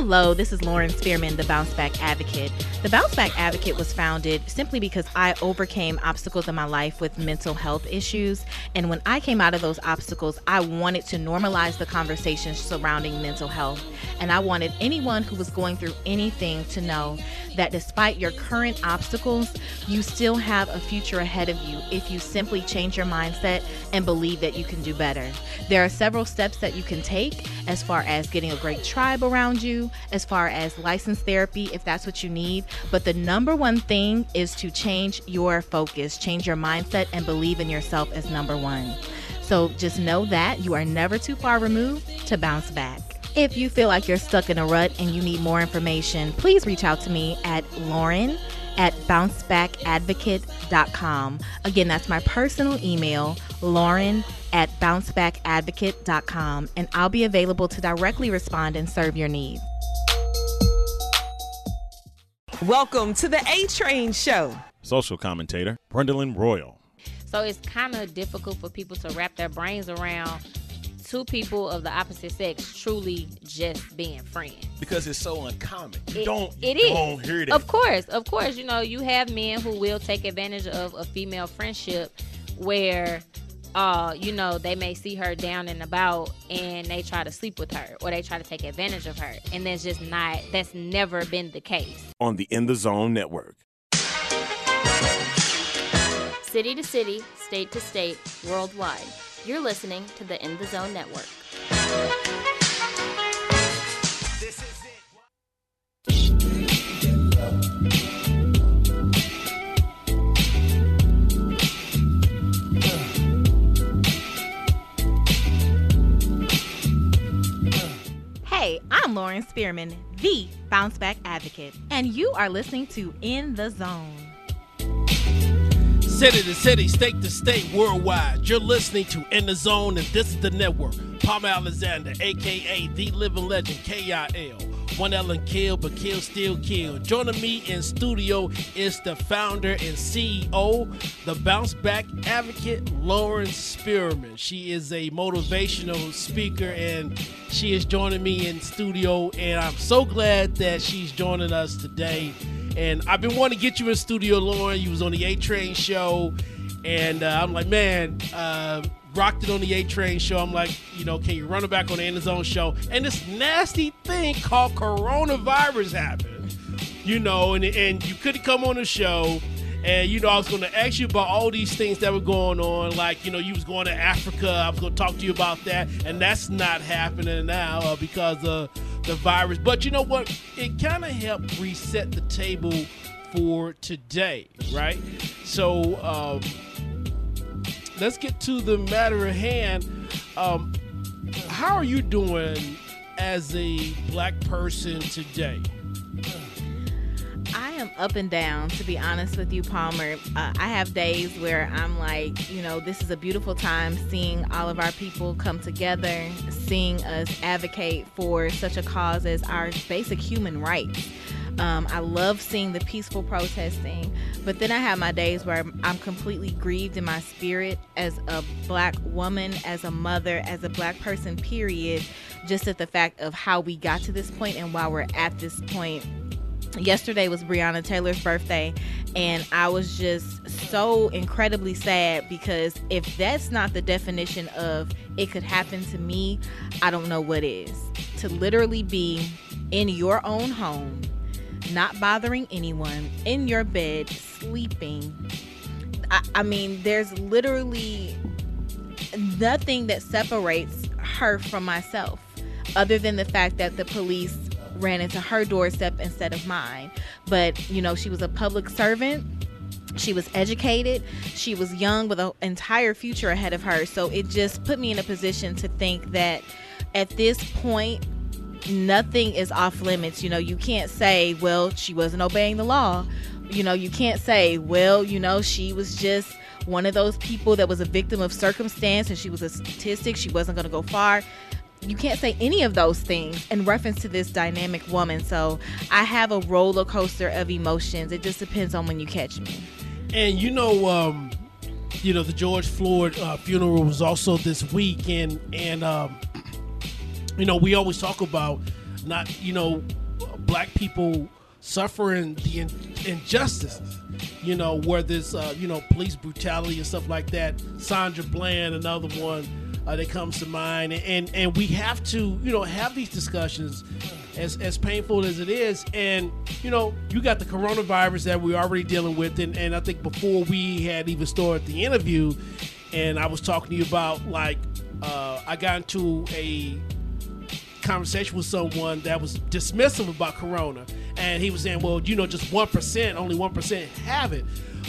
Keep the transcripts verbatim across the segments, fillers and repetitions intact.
Hello, this is Lauren Spearman, the Bounce Back Advocate. The Bounce Back Advocate was founded simply because I overcame obstacles in my life with mental health issues. And when I came out of those obstacles, I wanted to normalize the conversations surrounding mental health. And I wanted anyone who was going through anything to know that despite your current obstacles, you still have a future ahead of you if you simply change your mindset and believe that you can do better. There are several steps that you can take as far as getting a great tribe around you, as far as licensed therapy, if that's what you need. But the number one thing is to change your focus, change your mindset, and believe in yourself as number one. So just know that you are never too far removed to bounce back. If you feel like you're stuck in a rut and you need more information, please reach out to me at Lauren at bounce back advocate dot com. Again, that's my personal email, Lauren at bounce back advocate dot com, and I'll be available to directly respond and serve your needs. Welcome to the A-Train Show. Social commentator, Brendalyn Royal. So it's kind of difficult for people to wrap their brains around two people of the opposite sex truly just being friends. Because it's so uncommon. You it, don't, it you is. don't hear that. Of course. Of course. You know, you have men who will take advantage of a female friendship where, uh, you know, they may see her down and about and they try to sleep with her or they try to take advantage of her. And that's just not, that's never been the case. On the In The Zone Network. City to city, state to state, worldwide. You're listening to the In The Zone Network. This is it. Hey, I'm Lauren Spearman, the Bounce Back Advocate, and you are listening to In The Zone. City to city, state to state, worldwide. You're listening to In The Zone, and this is the network. Palmer Alexander, a k a. The Living Legend, K I L. One L and Kill, but Kill Still Kill. Joining me in studio is the founder and C E O, the Bounce Back Advocate, Lauren Spearman. She is a motivational speaker, and she is joining me in studio, and I'm so glad that she's joining us today. And I've been wanting to get you in studio, Lauren. You was on the A-Train Show. And uh, I'm like, man, uh, rocked it on the A-Train Show. I'm like, you know, can you run it back on the In The Zone Show? And this nasty thing called coronavirus happened. You know, and, and you couldn't come on the show. And, you know, I was going to ask you about all these things that were going on. Like, you know, you was going to Africa. I was going to talk to you about that. And that's not happening now uh, because of... Uh, the virus. But you know what? It kind of helped reset the table for today, right? So um, let's get to the matter at hand. Um, how are you doing as a black person today? I am up and down, to be honest with you, Palmer. Uh, I have days where I'm like, you know, this is a beautiful time seeing all of our people come together, seeing us advocate for such a cause as our basic human rights. Um, I love seeing the peaceful protesting, but then I have my days where I'm, I'm completely grieved in my spirit as a black woman, as a mother, as a black person, period, just at the fact of how we got to this point and why we're at this point. Yesterday was Breonna Taylor's birthday, and I was just so incredibly sad because if that's not the definition of it could happen to me, I don't know what is. To literally be in your own home, not bothering anyone, in your bed, sleeping. I, I mean, there's literally nothing that separates her from myself other than the fact that the police ran into her doorstep instead of mine. But, you know, she was a public servant. She was educated. She was young with an entire future ahead of her. So it just put me in a position to think that at this point, nothing is off limits. You know, you can't say, well, she wasn't obeying the law. You know, you can't say, well, you know, she was just one of those people that was a victim of circumstance and she was a statistic. She wasn't going to go far. You can't say any of those things in reference to this dynamic woman. So I have a roller coaster of emotions. It just depends on when you catch me. And, you know, um, you know, the George Floyd uh, funeral was also this week. And, and um, you know, we always talk about not, you know, black people suffering the in- injustices, you know, where this, uh, you know, police brutality and stuff like that. Sandra Bland, another one uh, that comes to mind. And, and we have to, you know, have these discussions as, as painful as it is. And, you know, you got the coronavirus that we're already dealing with. And, and I think before we had even started the interview, and I was talking to you about, like, uh, I got into a conversation with someone that was dismissive about corona, and he was saying, well, you know, just one percent, only one percent have it.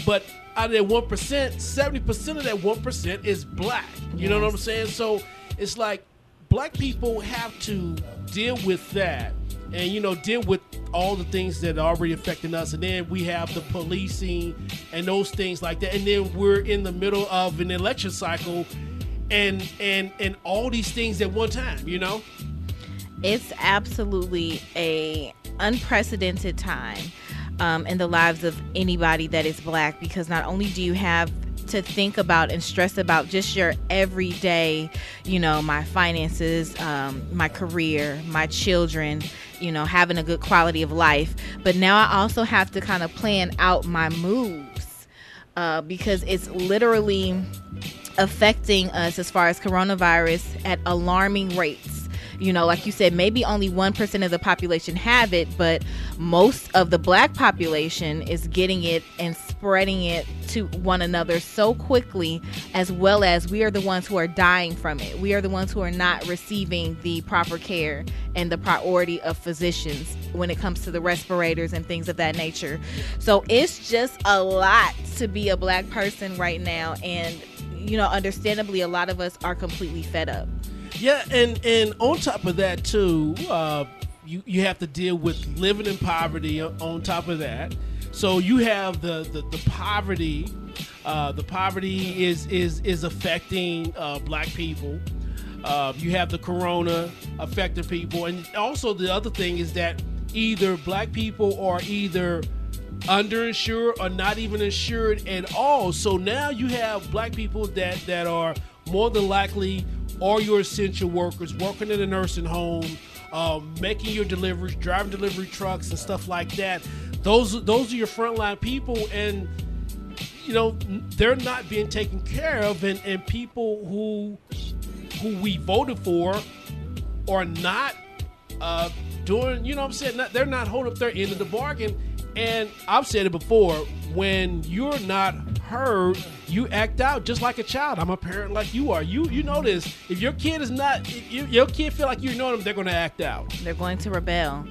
But out of that one percent, seventy percent of that one percent is black. You yes. know what I'm saying? So it's like black people have to deal with that and, you know, deal with all the things that are already affecting us. And then we have the policing and those things like that. And then we're in the middle of an election cycle and and and all these things at one time, you know? It's absolutely a unprecedented time um, in the lives of anybody that is black, because not only do you have to think about and stress about just your everyday, you know, my finances, um, my career, my children, you know, having a good quality of life. But now I also have to kind of plan out my moves uh, because it's literally affecting us as far as coronavirus at alarming rates. You know, like you said, maybe only one percent of the population have it, but most of the black population is getting it and spreading it to one another so quickly, as well as we are the ones who are dying from it. We are the ones who are not receiving the proper care and the priority of physicians when it comes to the respirators and things of that nature. So it's just a lot to be a black person right now. And, you know, understandably, a lot of us are completely fed up. Yeah, and, and on top of that, too, uh, you, you have to deal with living in poverty on top of that. So you have the, the, the poverty. Uh, the poverty is, is, is affecting uh, black people. Uh, you have the corona affecting people. And also the other thing is that either black people are either underinsured or not even insured at all. So now you have black people that, that are more than likely or your essential workers working in a nursing home, um, making your deliveries, driving delivery trucks and stuff like that. Those those are your frontline people, and you know they're not being taken care of. And, and people who who we voted for are not uh, doing. You know what I'm saying? Not, they're not holding up their end of the bargain. And I've said it before, when you're not heard, you act out just like a child. I'm a parent like you are. You you know this. If your kid is not, if your kid feel like you know them, they're going to act out. They're going to rebel.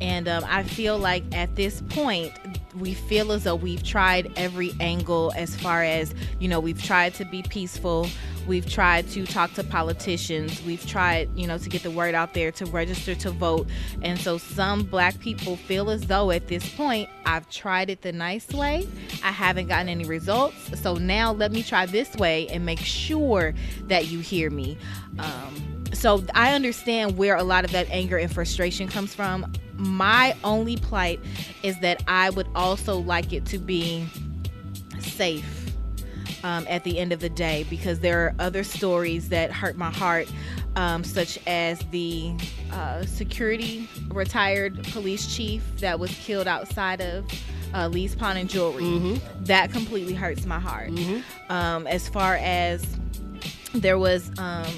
And um, I feel like at this point, we feel as though we've tried every angle as far as, you know, we've tried to be peaceful. We've tried to talk to politicians. We've tried, you know, to get the word out there, to register to vote. And so some black people feel as though at this point, I've tried it the nice way. I haven't gotten any results. So now let me try this way and make sure that you hear me. Um, so I understand where a lot of that anger and frustration comes from. My only plight is that I would also like it to be safe um, at the end of the day, because there are other stories that hurt my heart, um, such as the uh, security retired police chief that was killed outside of uh, Lee's Pawn and Jewelry. Mm-hmm. That completely hurts my heart. Mm-hmm. Um, as far as there was um,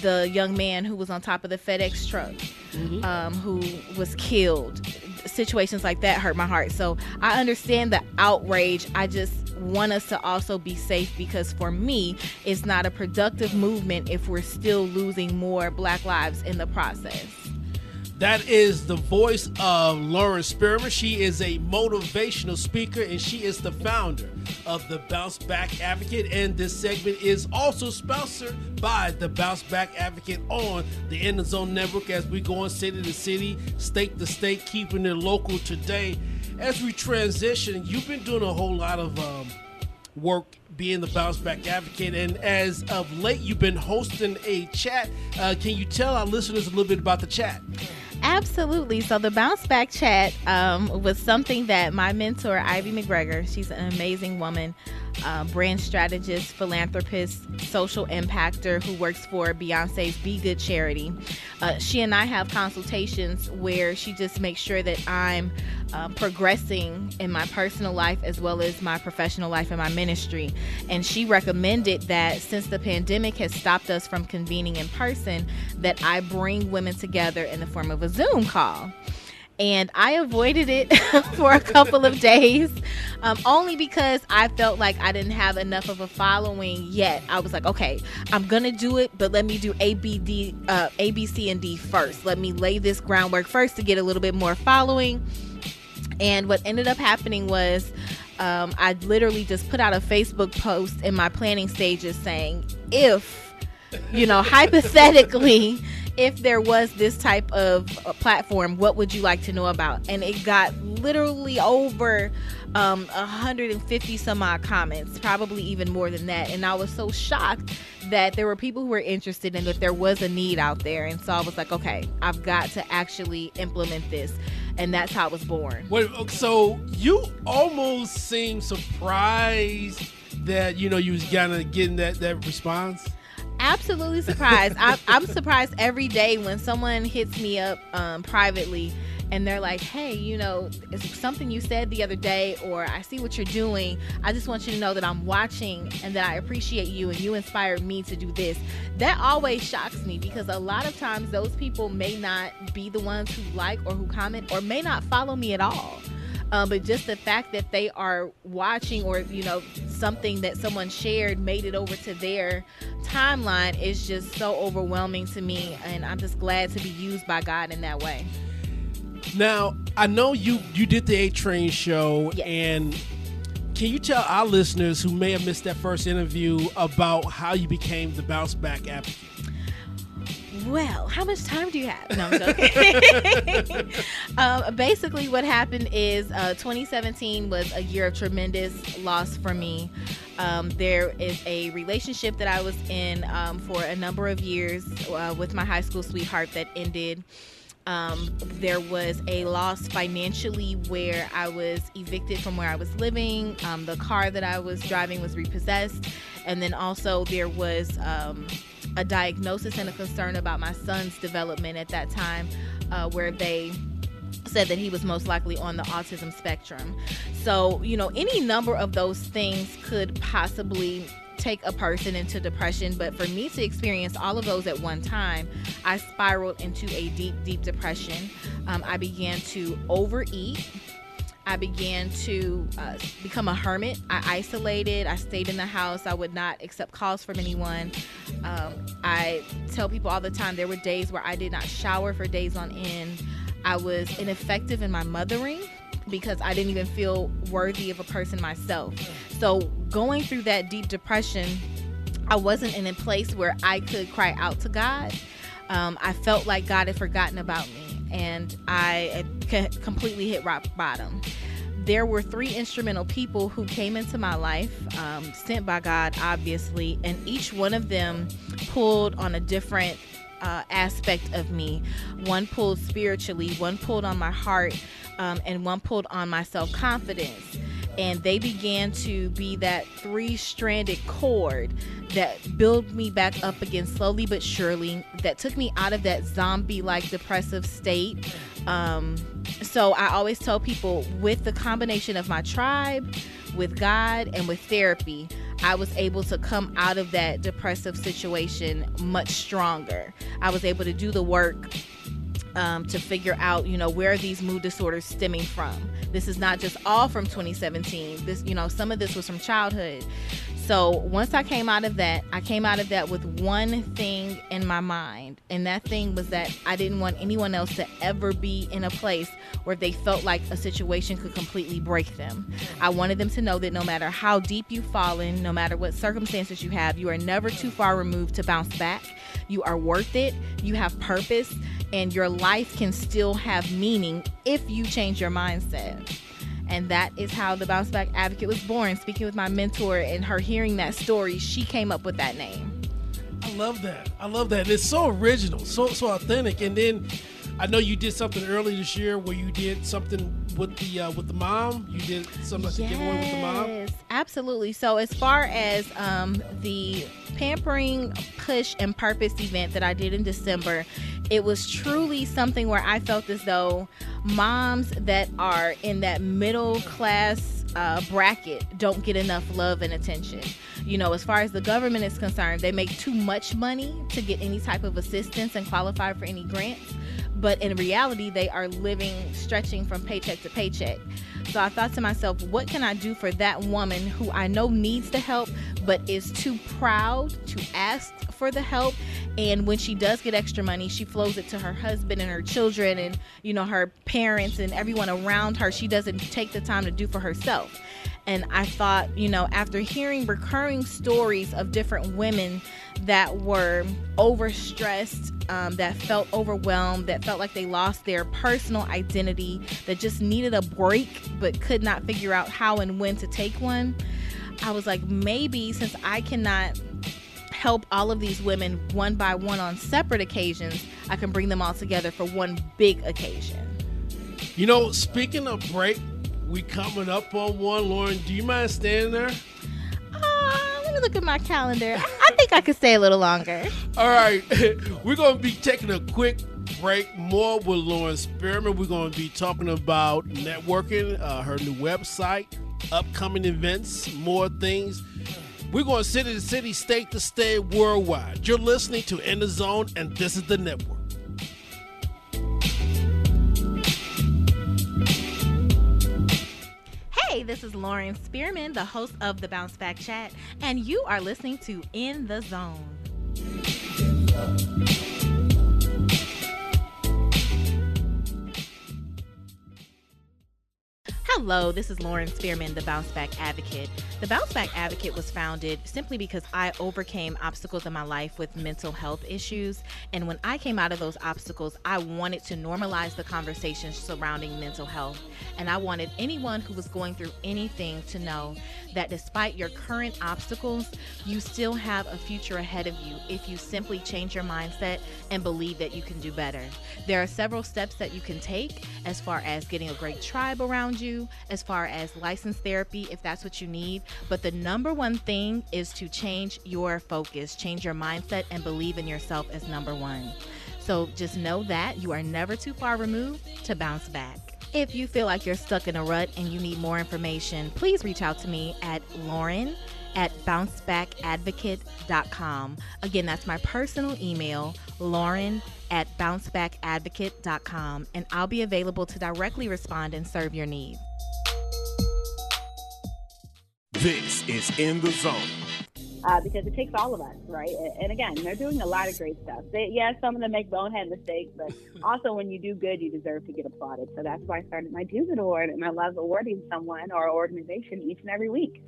the young man who was on top of the FedEx truck. Mm-hmm. Um, who was killed. Situations like that hurt my heart. So I understand the outrage. I just want us to also be safe, because for me, it's not a productive movement if we're still losing more black lives in the process. That is the voice of Lauren Spearman. She is a motivational speaker, and she is the founder of the Bounce Back Advocate. And this segment is also sponsored by the Bounce Back Advocate on the In The Zone Network, as we go on city to city, state to state, keeping it local today. As we transition, you've been doing a whole lot of um, work being the Bounce Back Advocate, and as of late, you've been hosting a chat. Uh, can you tell our listeners a little bit about the chat? Absolutely. So the Bounce Back Chat um, was something that my mentor, Ivy McGregor, she's an amazing woman, uh, brand strategist, philanthropist, social impactor who works for Beyonce's Be Good charity. Uh, she and I have consultations where she just makes sure that I'm uh, progressing in my personal life as well as my professional life and my ministry. And she recommended that since the pandemic has stopped us from convening in person, that I bring women together in the form of a Zoom call. And I avoided it for a couple of days, um, only because I felt like I didn't have enough of a following yet. I was like, okay, I'm going to do it, but let me do A, B, D, uh, A, B, C, and D first. Let me lay this groundwork first to get a little bit more following. And what ended up happening was um, I literally just put out a Facebook post in my planning stages saying, if, you know, hypothetically, if there was this type of platform, what would you like to know about? And it got literally over um, one hundred fifty some odd comments, probably even more than that. And I was so shocked that there were people who were interested and that there was a need out there. And so I was like, okay, I've got to actually implement this. And that's how it was born. Wait, so you almost seemed surprised that, you know, you was kind of getting that, that response? Absolutely surprised. I, I'm surprised every day when someone hits me up um, privately and they're like, hey, you know, it's something you said the other day, or I see what you're doing. I just want you to know that I'm watching and that I appreciate you and you inspired me to do this. That always shocks me because a lot of times those people may not be the ones who like or who comment or may not follow me at all. Um, but just the fact that they are watching, or, you know, something that someone shared made it over to their timeline is just so overwhelming to me. And I'm just glad to be used by God in that way. Now, I know you, you did the A-Train show. Yes. And can you tell our listeners who may have missed that first interview about how you became the Bounce Back Advocate? Well, how much time do you have? No, I'm joking. um, basically, what happened is uh, twenty seventeen was a year of tremendous loss for me. Um, there is a relationship that I was in um, for a number of years uh, with my high school sweetheart that ended. Um, there was a loss financially where I was evicted from where I was living. Um, the car that I was driving was repossessed. And then also there was... Um, a diagnosis and a concern about my son's development at that time, uh, where they said that he was most likely on the autism spectrum. So, you know, any number of those things could possibly take a person into depression, but for me to experience all of those at one time, I spiraled into a deep, deep depression. Um, I began to overeat. I began to uh, become a hermit. I isolated. I stayed in the house. I would not accept calls from anyone. Um, I tell people all the time there were days where I did not shower for days on end. I was ineffective in my mothering because I didn't even feel worthy of a person myself. So going through that deep depression, I wasn't in a place where I could cry out to God. Um, I felt like God had forgotten about me. And I completely hit rock bottom. There were three instrumental people who came into my life, um, sent by God, obviously, and each one of them pulled on a different uh, aspect of me. One pulled spiritually, one pulled on my heart, um, and one pulled on my self-confidence. And they began to be that three-stranded cord that built me back up again slowly but surely, that took me out of that zombie-like depressive state. Um, so I always tell people, with the combination of my tribe, with God, and with therapy, I was able to come out of that depressive situation much stronger. I was able to do the work Um, to figure out, you know, where are these mood disorders stemming from? This is not just all from twenty seventeen. This, you know, some of this was from childhood. So once I came out of that, I came out of that with one thing in my mind. And that thing was that I didn't want anyone else to ever be in a place where they felt like a situation could completely break them. I wanted them to know that no matter how deep you've fallen, no matter what circumstances you have, you are never too far removed to bounce back. You are worth it. You have purpose. And your life can still have meaning if you change your mindset. And that is how the Bounce Back Advocate was born. Speaking with my mentor and her hearing that story, she came up with that name. I love that. I love that. It's so original, so so authentic. And then I know you did something earlier this year where you did something with the uh, with the mom. You did something like yes, a giveaway with the mom. Yes, absolutely. So as far as um, the Pampering, Cush, and Purpose event that I did in December, it was truly something where I felt as though moms that are in that middle class uh, bracket don't get enough love and attention. You know, as far as the government is concerned, they make too much money to get any type of assistance and qualify for any grants. But in reality, they are living, stretching from paycheck to paycheck. So I thought to myself, what can I do for that woman who I know needs the help, but is too proud to ask for the help? And when she does get extra money, she flows it to her husband and her children and, you know, her parents and everyone around her. She doesn't take the time to do for herself. And I thought, you know, after hearing recurring stories of different women that were overstressed, um, that felt overwhelmed, that felt like they lost their personal identity, that just needed a break but could not figure out how and when to take one, I was like, maybe since I cannot help all of these women one by one on separate occasions, I can bring them all together for one big occasion. You know, speaking of break, we coming up on one. Lauren, do you mind staying there? Uh, let me look at my calendar. I think I could stay a little longer. All right. We're going to be taking a quick break. More with Lauren Spearman. We're going to be talking about networking, uh, her new website, upcoming events, more things. We're going city to city, state to state, worldwide. You're listening to In The Zone, and this is The Network. Hey, this is Lauren Spearman, the host of the Bounce Back Chat, and you are listening to In The Zone. Hello, this is Lauren Spearman, the Bounce Back Advocate. The Bounce Back Advocate was founded simply because I overcame obstacles in my life with mental health issues. And when I came out of those obstacles, I wanted to normalize the conversation surrounding mental health. And I wanted anyone who was going through anything to know that despite your current obstacles, you still have a future ahead of you if you simply change your mindset and believe that you can do better. There are several steps that you can take as far as getting a great tribe around you, as far as licensed therapy if that's what you need, but the number one thing is to change your focus, change your mindset, and believe in yourself as number one. So just know that you are never too far removed to bounce back. If you feel like you're stuck in a rut and you need more information, please reach out to me at Lauren at bounce back advocate dot com. Again, that's my personal email, Lauren at bounce back advocate dot com, and I'll be available to directly respond and serve your needs. This is In The Zone. Uh, because it takes all of us, right? And again, they're doing a lot of great stuff. They, yeah, some of them make bonehead mistakes, but also when you do good, you deserve to get applauded. So that's why I started my Doobin' Award, and I love awarding someone or organization each and every week.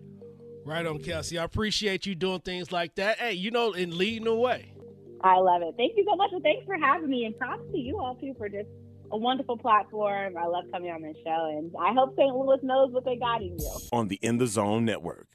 Right on, Kelsey. I appreciate you doing things like that. Hey, you know, and leading the way. I love it. Thank you so much. Well, thanks for having me. And props to you all, too, for just a wonderful platform. I love coming on this show. And I hope Saint Louis knows what they got in you. On the In The Zone Network.